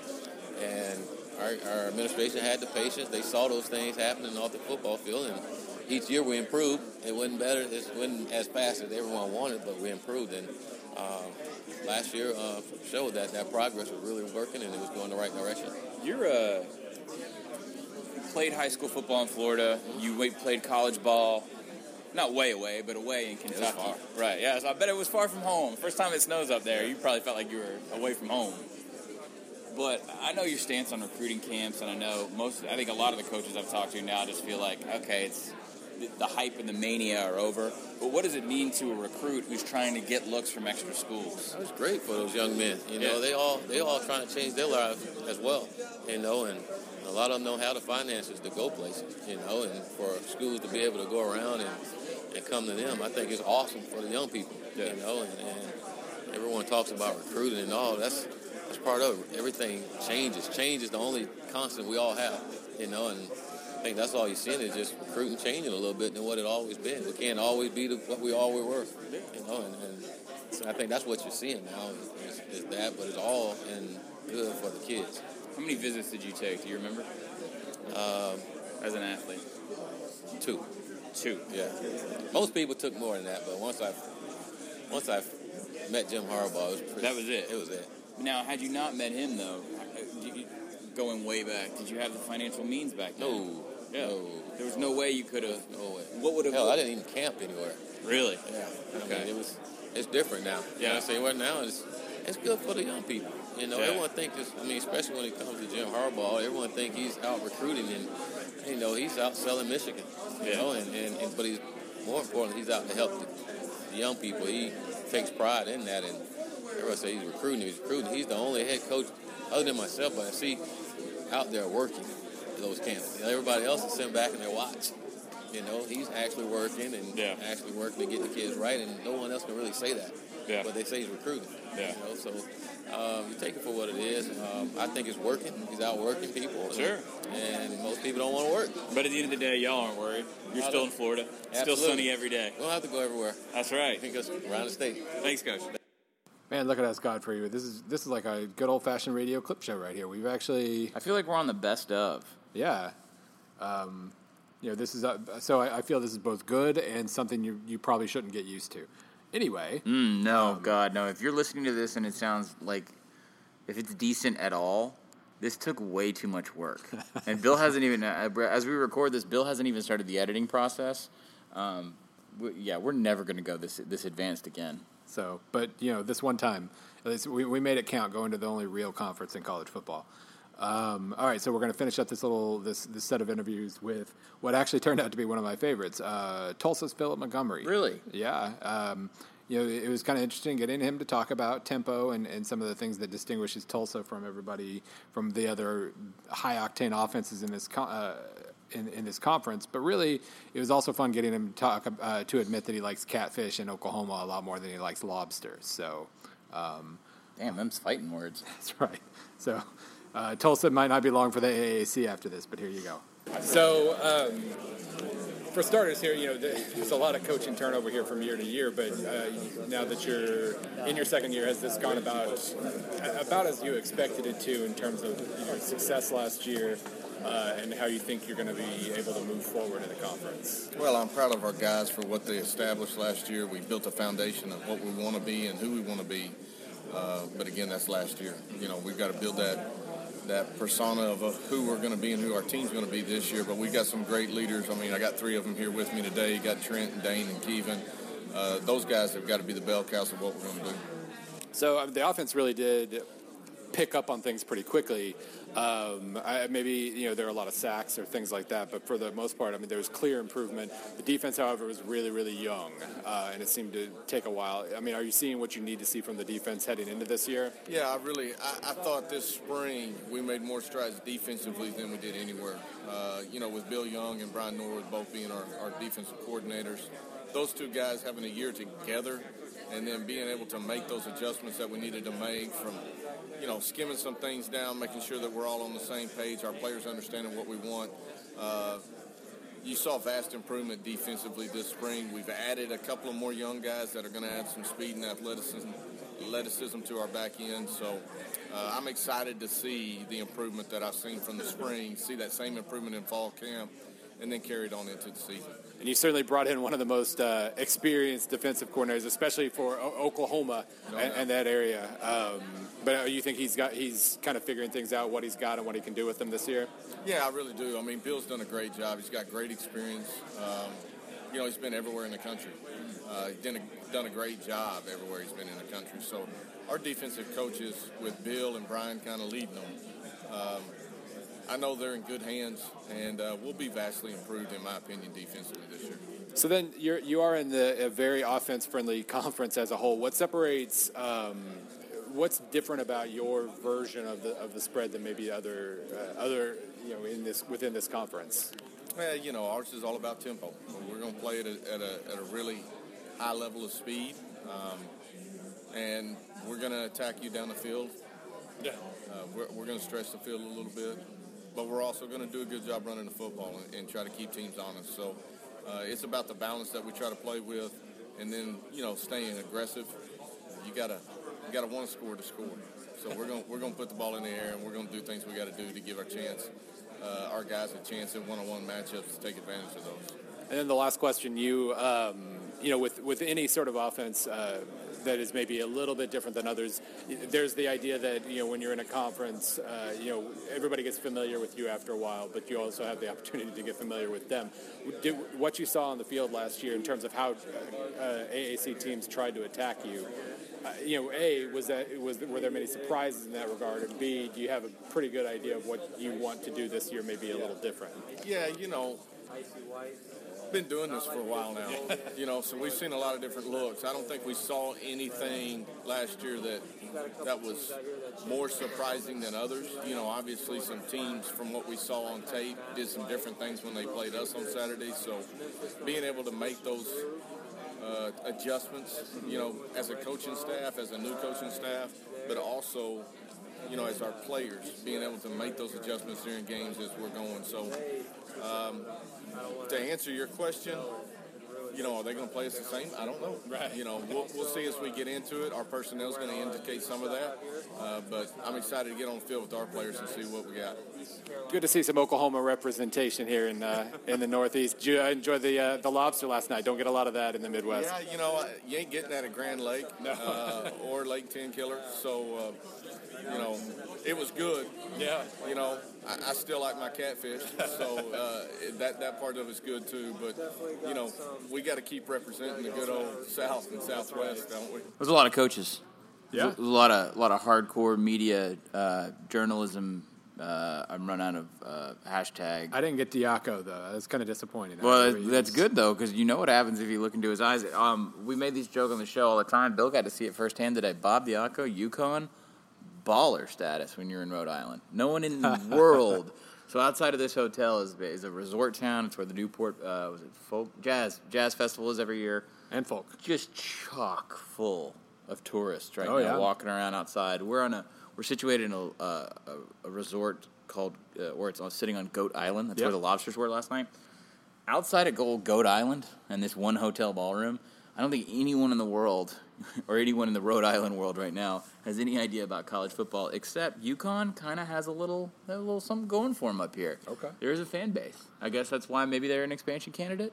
and our, our administration had the patience. They saw those things happening off the football field, and each year we improved. It wasn't better, it wasn't as fast as everyone wanted, but we improved. And um, last year uh, showed that that progress was really working, and it was going the right direction. You're a uh... played high school football in Florida. You played college ball, not way away, but away in Kentucky. It was far. Right, yeah, so I bet it was far from home. First time it snows up there, you probably felt like you were away from home. But I know your stance on recruiting camps, and I know most, I think a lot of the coaches I've talked to now just feel like, okay, it's the hype and the mania are over. But what does it mean to a recruit who's trying to get looks from extra schools? That was great for those young men. You know, yeah. they all they all trying to change their lives as well, you know, and a lot of them know how the finances to go places, you know, and for schools to be able to go around and, and come to them, I think it's awesome for the young people, yeah. you know, and, and everyone talks about recruiting and all. That's that's part of it. Everything changes. Change is the only constant we all have, you know, and I think that's all you're seeing is just recruiting changing a little bit than what it always been. We can't always be the, what we always were, you know, and, and so I think that's what you're seeing now is, is that, but it's all in good for the kids. How many visits did you take? Do you remember? Um, As an athlete? Two. Two? Yeah. Most people took more than that, but once I once I met Jim Harbaugh, it was pretty... That was it? It was it. Now, had you not met him, though, you, going way back, did you have the financial means back then? No. Yeah. No. There was no way you could have... No way. What would have... Hell, I didn't even camp anywhere. Really? Yeah. Okay. I mean, it was... It's different now. Yeah. You know, I say, well, now it's... It's good for the young people. You know, yeah. everyone thinks, I mean, especially when it comes to Jim Harbaugh, everyone thinks he's out recruiting and, you know, he's out selling Michigan. You yeah. know, and, and, and but he's, more importantly, he's out to help the, the young people. He takes pride in that. And everyone says he's recruiting, he's recruiting. He's the only head coach, other than myself, but I see out there working those camps. You know, everybody else is sitting back and they watch. You know, he's actually working and yeah. actually working to get the kids right, and no one else can really say that. Yeah. But they say he's recruiting. Yeah. You know, so um, you take it for what it is. Um, I think it's working. He's out working people. Sure. And, and most people don't want to work. But at the end of the day, y'all aren't worried. You're still in Florida. Absolutely. Still sunny every day. We don't have to go everywhere. That's right. Think us around the state. Thanks, Coach. Man, look at us, Godfrey. This is this is like a good old fashioned radio clip show right here. We've actually. I feel like we're on the best of. Yeah. Um, you know, this is uh, so. I, I feel this is both good and something you you probably shouldn't get used to. Anyway. Mm, no, um, God, no. If you're listening to this and it sounds like if it's decent at all, this took way too much work. And Bill hasn't even, as we record this, Bill hasn't even started the editing process. Um, we, yeah, we're never going to go this this advanced again. So, but, you know, this one time, at least we, we made it count going to the only real conference in college football. Um, all right, so we're going to finish up this little this, this set of interviews with what actually turned out to be one of my favorites, uh, Tulsa's Philip Montgomery. Really? Yeah. Um, you know, it was kind of interesting getting him to talk about tempo and, and some of the things that distinguishes Tulsa from everybody from the other high octane offenses in this uh, in, in this conference. But really, it was also fun getting him to talk uh, to admit that he likes catfish in Oklahoma a lot more than he likes lobster. So, um, damn, them's fighting words. That's right. So. Uh, Tulsa might not be long for the A A C after this, but here you go. So, um, for starters here, you know, there's a lot of coaching turnover here from year to year, but uh, now that you're in your second year, has this gone about about as you expected it to in terms of you know, success last year uh, and how you think you're going to be able to move forward in the conference? Well, I'm proud of our guys for what they established last year. We built a foundation of what we want to be and who we want to be, uh, but again, that's last year. You know, we've got to build that that persona of who we're going to be and who our team's going to be this year. But we got some great leaders. I mean, I got three of them here with me today. You got Trent and Dane and Keevan. Uh, those guys have got to be the bell cows of what we're going to do. So um, the offense really did pick up on things pretty quickly. Um, I, maybe, you know, there are a lot of sacks or things like that, but for the most part, I mean, there was clear improvement. The defense, however, was really, really young, uh, and it seemed to take a while. I mean, are you seeing what you need to see from the defense heading into this year? Yeah, I really, I, I thought this spring we made more strides defensively than we did anywhere. Uh, you know, with Bill Young and Brian Norwood both being our, our defensive coordinators, those two guys having a year together and then being able to make those adjustments that we needed to make from, you know, skimming some things down, making sure that we're all on the same page, our players understanding what we want. Uh, you saw vast improvement defensively this spring. We've added a couple of more young guys that are going to add some speed and athleticism, athleticism to our back end. So uh, I'm excited to see the improvement that I've seen from the spring, see that same improvement in fall camp, and then carried on into the season. And you certainly brought in one of the most uh, experienced defensive coordinators, especially for o- Oklahoma no, and, no. and that area. Um, but you think he's got he's kind of figuring things out, what he's got and what he can do with them this year? Yeah, I really do. I mean, Bill's done a great job. He's got great experience. Um, you know, he's been everywhere in the country. Uh, he's done a, done a great job everywhere he's been in the country. So our defensive coaches, with Bill and Brian kind of leading them, um, I know they're in good hands, and uh, we'll be vastly improved, in my opinion, defensively this year. So then you're, you are in the, a very offense-friendly conference as a whole. What separates um, – what's different about your version of the of the spread than maybe other uh, – other, you know, in this within this conference? Well, you know, ours is all about tempo. We're going to play it at, at, a, at a really high level of speed, um, and we're going to attack you down the field. Yeah. Uh, we're we're going to stretch the field a little bit. But we're also going to do a good job running the football and, and try to keep teams honest. So uh, it's about the balance that we try to play with, and then, you know, staying aggressive. You gotta you gotta want to score to score. So we're gonna we're gonna put the ball in the air, and we're gonna do things we got to do to give our chance uh, our guys a chance in one-on-one matchups to take advantage of those. And then the last question, you um, you know, with with any sort of offense. Uh, that is maybe a little bit different than others. There's the idea that, you know, when you're in a conference, uh, you know, everybody gets familiar with you after a while, but you also have the opportunity to get familiar with them. Did, what you saw on the field last year in terms of how uh, A A C teams tried to attack you, uh, you know, A, was that was were there many surprises in that regard? And B, do you have a pretty good idea of what you want to do this year, maybe a little different? Yeah, you know, been doing this for a while now, you know, so we've seen a lot of different looks. I don't think we saw anything last year that that was more surprising than others. You know, obviously some teams, from what we saw on tape, did some different things when they played us on Saturday, so being able to make those uh, adjustments, you know, as a coaching staff, as a new coaching staff, but also, you know, as our players, being able to make those adjustments during games as we're going. So um, to answer your question, you know, are they going to play us the same? I don't know. Right. You know, we'll, we'll see as we get into it. Our personnel is going to indicate some of that. Uh, but I'm excited to get on the field with our players and see what we got. Good to see some Oklahoma representation here in uh, in the Northeast. I enjoyed the uh, the lobster last night. Don't get a lot of that in the Midwest. Yeah, you know, you ain't getting that at Grand Lake uh, or Lake Ten Killer. So, uh, you know, it was good. Yeah. You know, I, I still like my catfish. So uh, that, that part of it's good, too. But, you know, we got to keep representing the good old South and Southwest, don't we? There's a lot of coaches. Yeah, there's a lot of a lot of hardcore media uh, journalism. Uh, I'm run out of uh, hashtag. I didn't get Diaco though. That's kind of disappointing. Well, that's, that's good though, because you know what happens if you look into his eyes. Um, we made this joke on the show all the time. Bill got to see it firsthand today. Bob Diaco, UConn, baller status when you're in Rhode Island. No one in the world. So outside of this hotel is is a resort town. It's where the Newport uh, was it folk jazz jazz festival is every year, and folk just chock full of tourists right oh, now yeah. walking around outside. We're on a we're situated in a uh, a, a resort called uh, or it's sitting on Goat Island. That's yep. where the lobsters were last night. Outside of Gold Goat Island and this one hotel ballroom, I don't think anyone in the world or anyone in the Rhode Island world right now has any idea about college football, except UConn kind of has a little a little something going for them up here. Okay. There is a fan base. I guess that's why maybe they're an expansion candidate.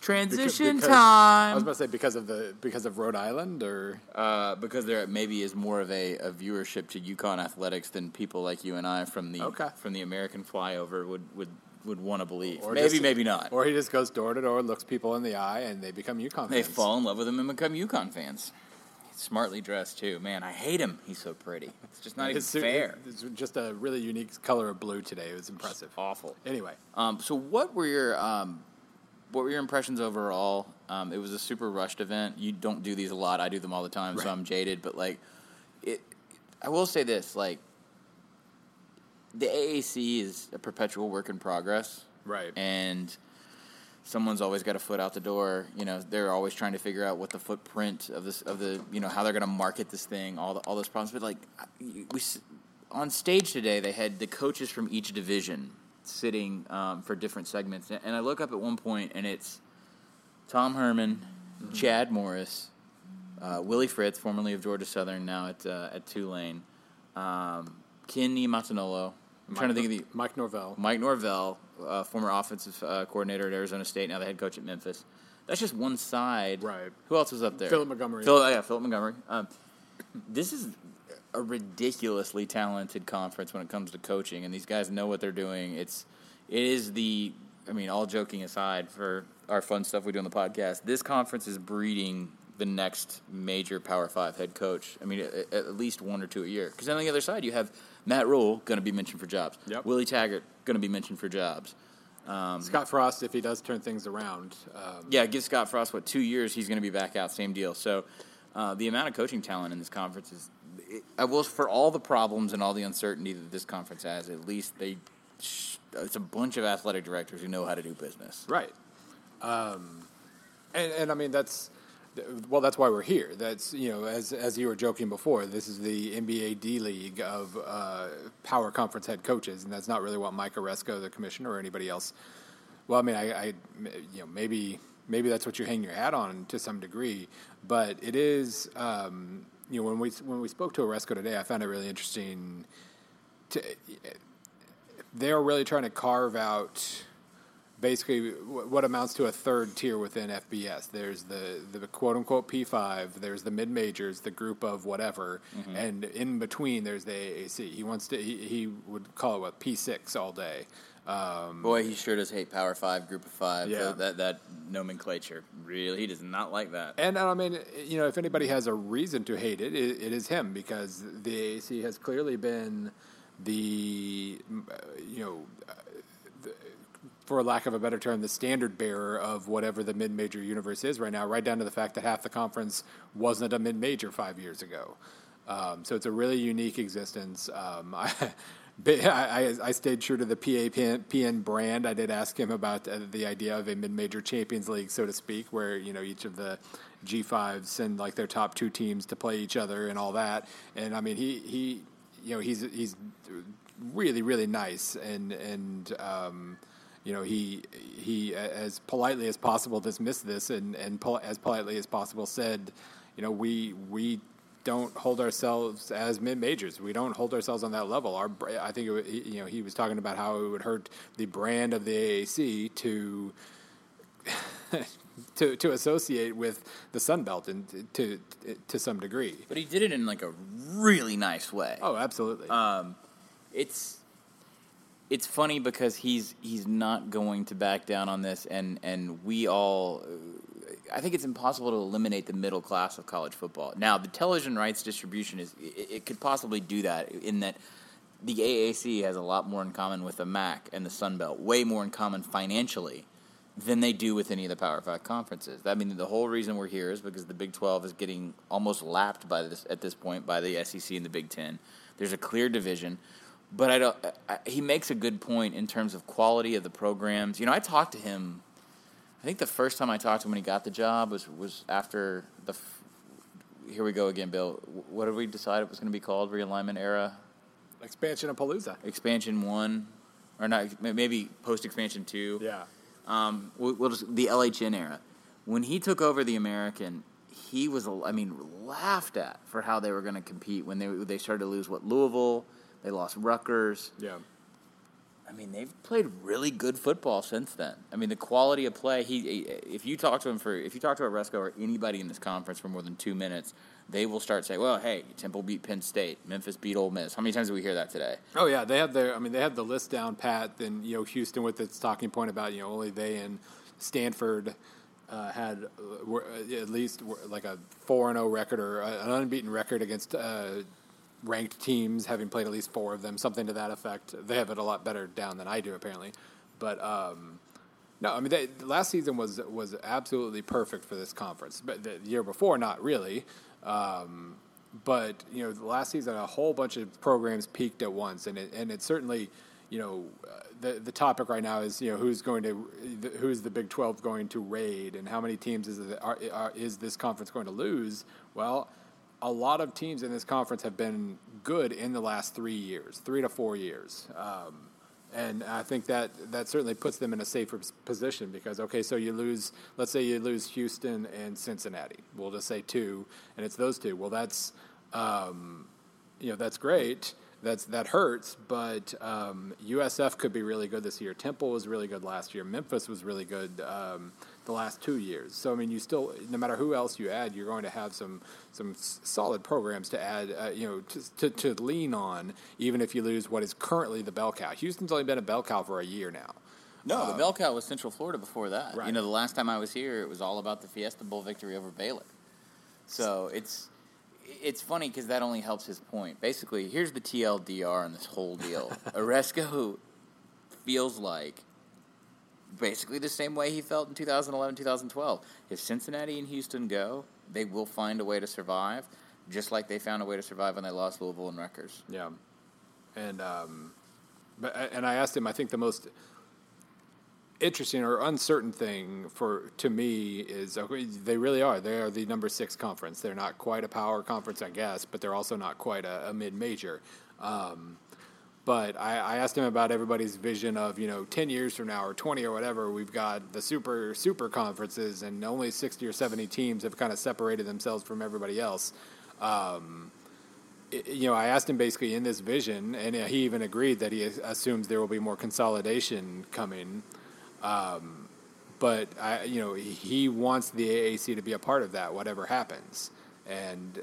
Transition because, because, time. I was about to say because of the because of Rhode Island or uh, because there maybe is more of a, a viewership to UConn athletics than people like you and I from the okay. from the American flyover would would. would want to believe. Or maybe, just, maybe not. Or he just goes door to door, looks people in the eye, and they become UConn fans. They fall in love with him and become UConn fans. smartly dressed, too. Man, I hate him. He's so pretty. It's just not it's, even fair. It's just a really unique color of blue today. It was impressive. It's awful. Anyway. Um, so what were your um, what were your impressions overall? Um, it was a super rushed event. You don't do these a lot. I do them all the time, right. So I'm jaded. But, like, it, I will say this. Like, the A A C is a perpetual work in progress. Right. And someone's always got a foot out the door. You know, they're always trying to figure out what the footprint of this, of the, you know, how they're going to market this thing, all the, all those problems. But like, we on stage today, they had the coaches from each division sitting um, for different segments. And I look up at one point, and it's Tom Herman, mm-hmm. Chad Morris, uh, Willie Fritz, formerly of Georgia Southern, now at uh, at Tulane, um, Ken Niumatalolo. I'm Mike, trying to think of the Mike Norvell. Mike Norvell, uh, former offensive uh, coordinator at Arizona State, now the head coach at Memphis. That's just one side. Right. Who else was up there? Philip Montgomery. Phil, yeah, Philip Montgomery. Um, this is a ridiculously talented conference when it comes to coaching, and these guys know what they're doing. It's, it is the. I mean, all joking aside, for our fun stuff we do on the podcast, this conference is breeding the next major Power Five head coach. I mean, at, at least one or two a year. Because on the other side, you have Matt Rhule, going to be mentioned for jobs. Yep. Willie Taggart, going to be mentioned for jobs. Um, Scott Frost, if he does turn things around. Um, yeah, give Scott Frost, what, two years, he's going to be back out, same deal. So uh, the amount of coaching talent in this conference is, it, I will, for all the problems and all the uncertainty that this conference has, at least they, it's a bunch of athletic directors who know how to do business. Right. Um, and, and, I mean, that's, well, that's why we're here. That's, you know, as as you were joking before, this is the N B A D-League of uh, power conference head coaches, and that's not really what Mike Aresco, the commissioner, or anybody else. Well, I mean, I, I you know, maybe maybe that's what you hang your hat on to some degree, but it is, um, you know, when we when we spoke to Aresco today, I found it really interesting. To, they're really trying to carve out basically what amounts to a third tier within F B S. There's the, the quote-unquote P five, there's the mid-majors, the group of whatever, mm-hmm. and in between there's the A A C. He wants to. He, he would call it, what, P six all day. Um, Boy, he sure does hate Power Five, Group of Five, yeah. that, that that nomenclature. Really, he does not like that. And, I mean, you know, if anybody has a reason to hate it, it, it is him, because the A A C has clearly been the, you know, the, for lack of a better term, the standard bearer of whatever the mid-major universe is right now, right down to the fact that half the conference wasn't a mid-major five years ago. Um, so it's a really unique existence. Um, I, I, I stayed true to the P A P N brand. I did ask him about the idea of a mid-major Champions League, so to speak, where, you know, each of the G fives send like their top two teams to play each other and all that. And I mean, he, he you know, he's he's really, really nice and and um, you know, he he as politely as possible dismissed this, and and pol- as politely as possible said, you know, we we don't hold ourselves as mid majors. We don't hold ourselves on that level. Our I think it, you know, he was talking about how it would hurt the brand of the A A C to to to associate with the Sun Belt, and to, to to some degree. But he did it in like a really nice way. Oh, absolutely. Um, it's. It's funny because he's he's not going to back down on this, and, and we all – I think it's impossible to eliminate the middle class of college football. Now, the television rights distribution is – it could possibly do that, in that the A A C has a lot more in common with the M A C and the Sun Belt, way more in common financially than they do with any of the Power Five conferences. I mean, the whole reason we're here is because the Big twelve is getting almost lapped by this at this point by the S E C and the Big Ten. There's a clear division. But I don't. I, he makes a good point in terms of quality of the programs. You know, I talked to him. I think the first time I talked to him when he got the job was was after the. Here we go again, Bill. What did we decide it was going to be called? Realignment era. Expansion of Palooza. Expansion one, or not? Maybe post expansion two. Yeah. Um. We'll, we'll just the L H N era. When he took over the American, he was, I mean, laughed at for how they were going to compete when they they started to lose. What, Louisville. They lost Rutgers. Yeah. I mean, they've played really good football since then. I mean, the quality of play. He, if you talk to him for, if you talk to Aresco or anybody in this conference for more than two minutes, they will start saying, "Well, hey, Temple beat Penn State, Memphis beat Ole Miss." How many times do we hear that today? Oh yeah, they have their. I mean, they have the list down pat. Then, you know, Houston with its talking point about, you know, only they and Stanford uh, had uh, were, uh, at least were, like a four and oh record or uh, an unbeaten record against uh, ranked teams, having played at least four of them, something to that effect. They have it a lot better down than I do, apparently. But um, no, I mean, they, last season was was absolutely perfect for this conference. But the year before, not really. Um, but you know, last season a whole bunch of programs peaked at once, and it, and it certainly, you know, the the topic right now is, you know, who's going to who's the Big twelve going to raid, and how many teams is it, are, are, is this conference going to lose? Well, a lot of teams in this conference have been good in the last three years, three to four years. Um, And I think that, that certainly puts them in a safer position because, okay, so you lose, let's say you lose Houston and Cincinnati. We'll just say two, and it's those two. Well, that's, um, you know, that's great. That's That hurts, but um, U S F could be really good this year. Temple was really good last year. Memphis was really good um, the last two years. So, I mean, you still, no matter who else you add, you're going to have some some solid programs to add, uh, you know, to, to to lean on, even if you lose what is currently the bell cow. Houston's only been a bell cow for a year now. No, um, the bell cow was Central Florida before that. Right. You know, the last time I was here, it was all about the Fiesta Bowl victory over Baylor. So it's... It's funny because that only helps his point. Basically, here's the T L D R on this whole deal. Aresco feels like basically the same way he felt in two thousand eleven, two thousand twelve. If Cincinnati and Houston go, they will find a way to survive, just like they found a way to survive when they lost Louisville and Rutgers. Yeah. And, um, but, and I asked him, I think the most interesting or uncertain thing for to me is okay, they really are. They are the number six conference. They're not quite a power conference, I guess, but they're also not quite a, a mid-major. Um, but I, I asked him about everybody's vision of, you know, ten years from now or twenty or whatever, we've got the super, super conferences and only sixty or seventy teams have kind of separated themselves from everybody else. Um, it, you know, I asked him basically in this vision, and he even agreed that he assumes there will be more consolidation coming. Um, but I, you know, he wants the A A C to be a part of that, whatever happens. And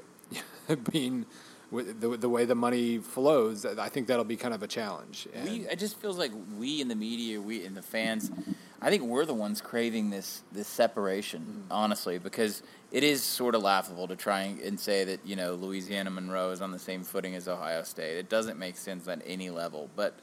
being with the, the way the money flows, I think that'll be kind of a challenge. And we, it just feels like we in the media, we in the fans, I think we're the ones craving this this separation, mm-hmm. honestly, because it is sort of laughable to try and, and say that, you know, Louisiana Monroe is on the same footing as Ohio State. It doesn't make sense at any level, but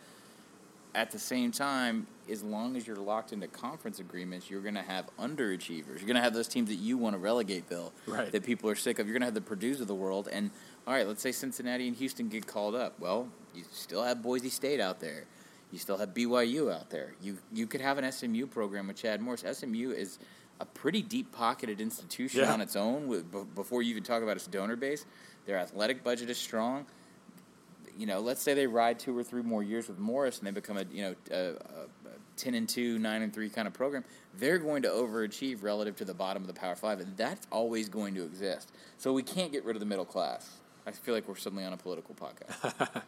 at the same time, as long as you're locked into conference agreements, you're going to have underachievers. You're going to have those teams that you want to relegate, Bill, right. that people are sick of. You're going to have the Purdues of the world. And, all right, let's say Cincinnati and Houston get called up. Well, you still have Boise State out there. You still have B Y U out there. You you could have an S M U program with Chad Morris. S M U is a pretty deep-pocketed institution yeah. on its own with, b- before you even talk about its donor base. Their athletic budget is strong. You know, let's say they ride two or three more years with Morris and they become a, you know, a, a ten and two, nine and three kind of program, they're going to overachieve relative to the bottom of the Power Five, and that's always going to exist. So we can't get rid of the middle class. I feel like we're suddenly on a political podcast.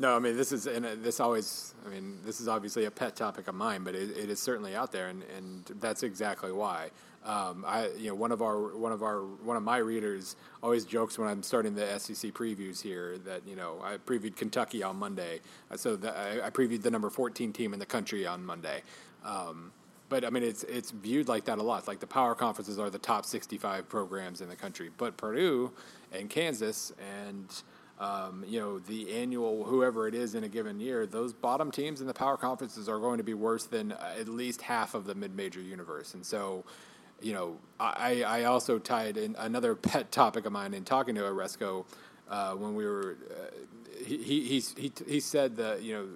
No, I mean, this is and this always. I mean, this is obviously a pet topic of mine, but it, it is certainly out there, and, and that's exactly why. Um, I, you know, one of our one of our one of my readers always jokes when I'm starting the S E C previews here that, you know, I previewed Kentucky on Monday, so the, I, I previewed the number fourteen team in the country on Monday. Um, but I mean, it's it's viewed like that a lot. Like the power conferences are the top sixty-five programs in the country, but Purdue and Kansas and Um, you know, the annual, whoever it is in a given year, those bottom teams in the power conferences are going to be worse than at least half of the mid-major universe. And so, you know, I, I also tied in another pet topic of mine in talking to Aresco uh, when we were, uh, he, he, he, he said that, you know,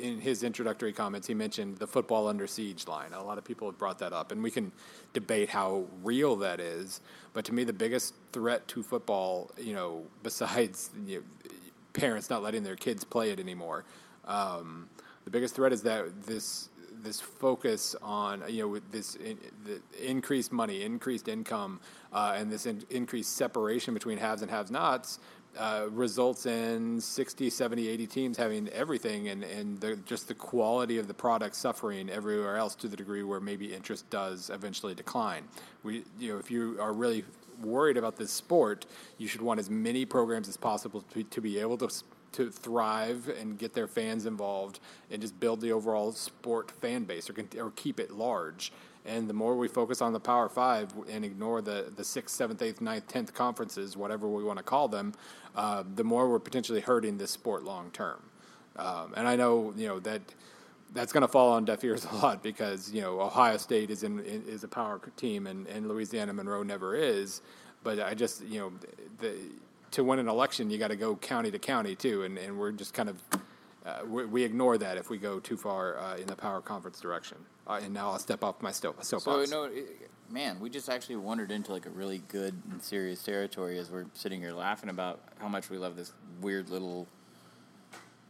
in his introductory comments, he mentioned the football under siege line. A lot of people have brought that up, and we can debate how real that is. But to me, the biggest threat to football, you know, besides you know, parents not letting their kids play it anymore, um, the biggest threat is that this this focus on, you know, with this in, the increased money, increased income, uh, and this in, increased separation between haves and have-nots. Uh, results in sixty, seventy, eighty teams having everything and, and the, just the quality of the product suffering everywhere else to the degree where maybe interest does eventually decline. We, you know, if you are really worried about this sport, you should want as many programs as possible to, to be able to to thrive and get their fans involved and just build the overall sport fan base or, or keep it large. And the more we focus on the Power Five and ignore the, the sixth, seventh, eighth, ninth, tenth conferences, whatever we want to call them, uh, the more we're potentially hurting this sport long term. Um, and I know, you know, that that's going to fall on deaf ears a lot because, you know, Ohio State is in, is a power team and, and Louisiana Monroe never is. But I just, you know, the, to win an election, you got to go county to county, too. And, and we're just kind of uh, we, we ignore that if we go too far uh, in the power conference direction. Uh, and now I'll step off my soapbox. So, you know, man, we just actually wandered into like a really good and serious territory as we're sitting here laughing about how much we love this weird little,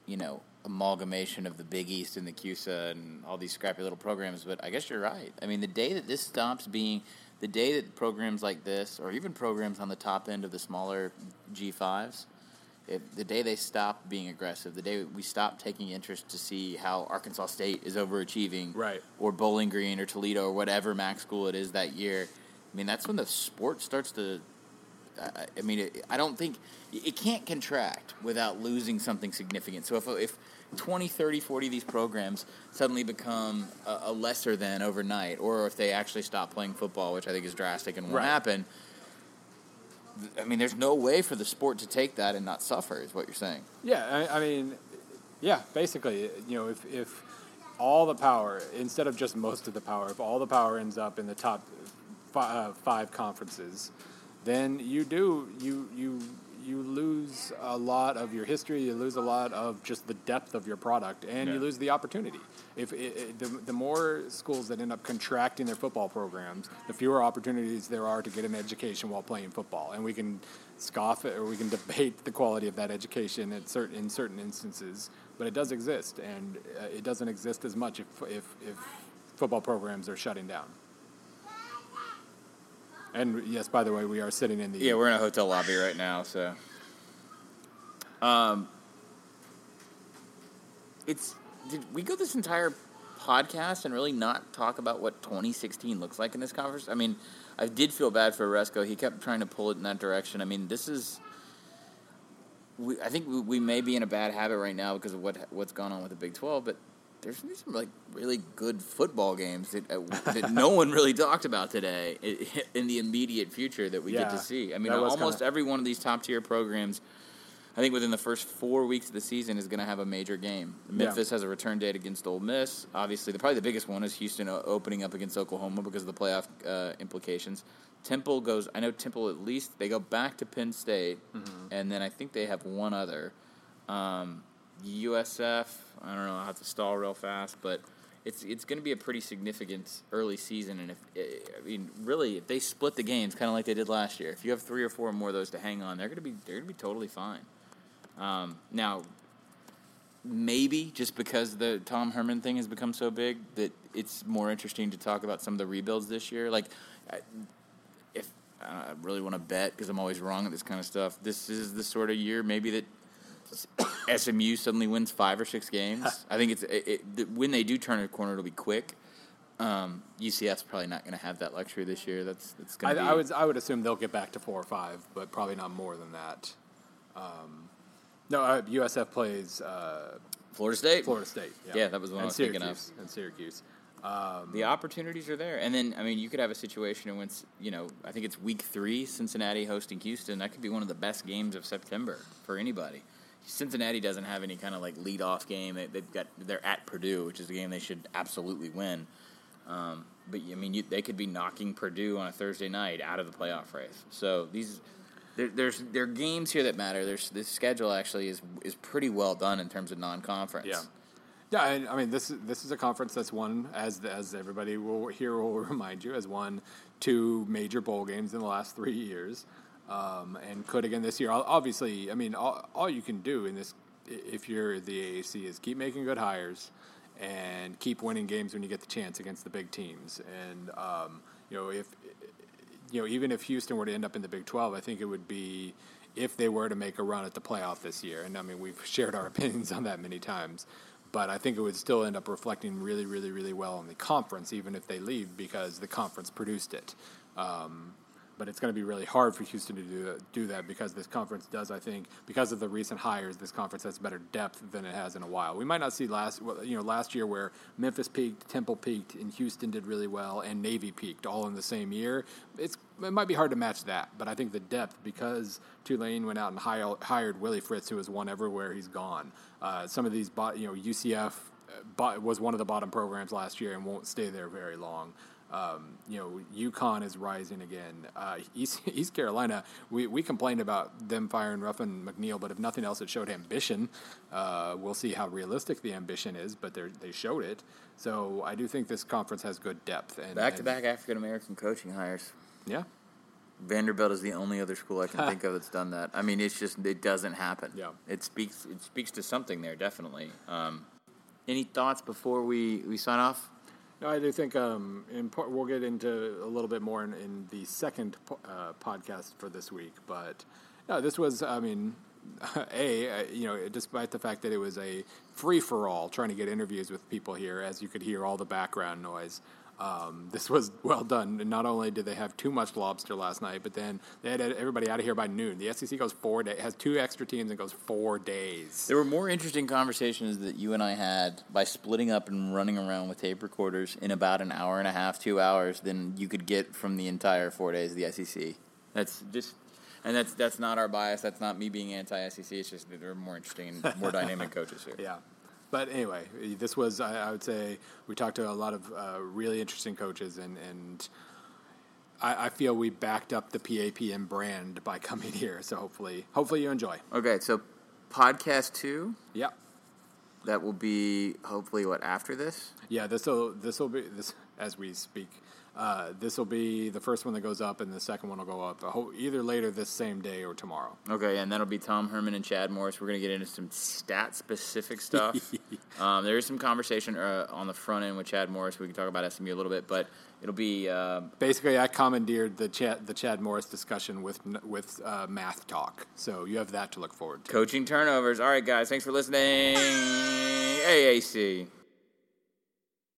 you know, amalgamation of the Big East and the CUSA and all these scrappy little programs. But I guess you're right. I mean, the day that this stops being, the day that programs like this, or even programs on the top end of the smaller G fives, if the day they stop being aggressive, the day we stop taking interest to see how Arkansas State is overachieving, right, or Bowling Green or Toledo or whatever MAC school it is that year, I mean, that's when the sport starts to, I, I mean, it, I don't think, it can't contract without losing something significant. So if if twenty, thirty, forty of these programs suddenly become a, a lesser than overnight, or if they actually stop playing football, which I think is drastic and won't right. happen, I mean, there's no way for the sport to take that and not suffer, is what you're saying. Yeah, I, I mean, yeah, basically, you know, if, if all the power, instead of just most of the power, if all the power ends up in the top five, uh, five conferences, then you do, you you you lose a lot of your history, you lose a lot of just the depth of your product, and yeah. you lose the opportunity. If it, it, the, the more schools that end up contracting their football programs, the fewer opportunities there are to get an education while playing football. And we can scoff at, or we can debate the quality of that education at certain, in certain instances, but it does exist, and it doesn't exist as much if if, if football programs are shutting down. And, yes, by the way, we are sitting in the... Yeah, we're in a hotel lobby right now, so... Um, it's... Did we go this entire podcast and really not talk about what twenty sixteen looks like in this conference? I mean, I did feel bad for Aresco. He kept trying to pull it in that direction. I mean, this is... We, I think we, we may be in a bad habit right now because of what what's gone on with the Big twelve, but there's some like really good football games that uh, that no one really talked about today in the immediate future that we yeah, get to see. I mean, almost kinda... every one of these top-tier programs, I think within the first four weeks of the season, is going to have a major game. Memphis yeah. has a return date against Ole Miss. Obviously, the, probably the biggest one is Houston opening up against Oklahoma because of the playoff uh, implications. Temple goes – I know Temple at least – they go back to Penn State, mm-hmm. and then I think they have one other um, – U S F, I don't know, I'll have to stall real fast, but it's it's going to be a pretty significant early season, and if I mean really if they split the games kind of like they did last year, if you have three or four more of those to hang on, they're going to be they're going to be totally fine. Um, now maybe just because the Tom Herman thing has become so big that it's more interesting to talk about some of the rebuilds this year. Like if I really want to bet, because I'm always wrong at this kind of stuff, this is the sort of year maybe that S M U suddenly wins five or six games. I think it's it, it, when they do turn a corner, it'll be quick. Um, U C F's probably not going to have that luxury this year. That's that's going to be. I would I would assume they'll get back to four or five, but probably not more than that. Um, no, uh, U S F plays uh, Florida State. Florida State. Yeah, yeah that was one I was Syracuse, thinking of. And Syracuse. Um, the opportunities are there, and then I mean, you could have a situation in which you know I think it's week three, Cincinnati hosting Houston. That could be one of the best games of September for anybody. Cincinnati doesn't have any kind of like leadoff game. They, they've got they're at Purdue, which is a game they should absolutely win. Um, but I mean, you, they could be knocking Purdue on a Thursday night out of the playoff race. So these there, there's there are games here that matter. There's this schedule actually is is pretty well done in terms of non-conference. Yeah, yeah. I, I mean, this this is a conference that's won, as as everybody will here will remind you, has won two major bowl games in the last three years. Um, and could again this year. Obviously, I mean, all, all you can do in this, if you're the A A C, is keep making good hires and keep winning games when you get the chance against the big teams. And um, you know, if you know, even if Houston were to end up in the Big twelve, I think it would be if they were to make a run at the playoff this year. And I mean, we've shared our opinions on that many times, but I think it would still end up reflecting really, really, really well on the conference, even if they leave, because the conference produced it. Um, but it's going to be really hard for Houston to do that, do that because this conference does, I think, because of the recent hires, this conference has better depth than it has in a while. We might not see last, you know, last year where Memphis peaked, Temple peaked, and Houston did really well, and Navy peaked all in the same year. It's it might be hard to match that, but I think the depth, because Tulane went out and hired Willie Fritz, who has won everywhere he's gone. Uh, some of these, you know, U C F was one of the bottom programs last year and won't stay there very long. Um, you know, UConn is rising again. Uh, East, East Carolina, we, we complained about them firing Ruffin McNeil, but if nothing else, it showed ambition. Uh, we'll see how realistic the ambition is, but they showed it. So I do think this conference has good depth. And back-to-back African-American coaching hires. Yeah. Vanderbilt is the only other school I can think of that's done that. I mean, it's just, it doesn't happen. Yeah. It speaks, it speaks to something there, definitely. Um, any thoughts before we, we sign off? No, I do think um, in part, we'll get into a little bit more in, in the second po- uh, podcast for this week. But no, this was, I mean, A, you know, despite the fact that it was a free-for-all trying to get interviews with people here, as you could hear all the background noise, Um, this was well done. And not only did they have too much lobster last night, but then they had everybody out of here by noon. The S E C goes four days, has two extra teams and goes four days. There were more interesting conversations that you and I had by splitting up and running around with tape recorders in about an hour and a half, two hours, than you could get from the entire four days of the S E C. That's just, and that's that's not our bias. That's not me being anti-S E C. It's just that there are more interesting, more dynamic coaches here. Yeah. But anyway, this was, I, I would say, we talked to a lot of uh, really interesting coaches, and, and I, I feel we backed up the P A P M brand by coming here. So hopefully hopefully you enjoy. Okay, so podcast two? Yeah. That will be hopefully, what, after this? Yeah, this will this will be, this as we speak, uh, this will be the first one that goes up, and the second one will go up whole, either later this same day or tomorrow. Okay, and that'll be Tom Herman and Chad Morris. We're going to get into some stat-specific stuff. um, there is some conversation uh, on the front end with Chad Morris. We can talk about S M U a little bit, but it'll be... Uh, Basically, I commandeered the Chad, the Chad Morris discussion with, with uh, Math Talk, so you have that to look forward to. Coaching turnovers. All right, guys, thanks for listening. A A C.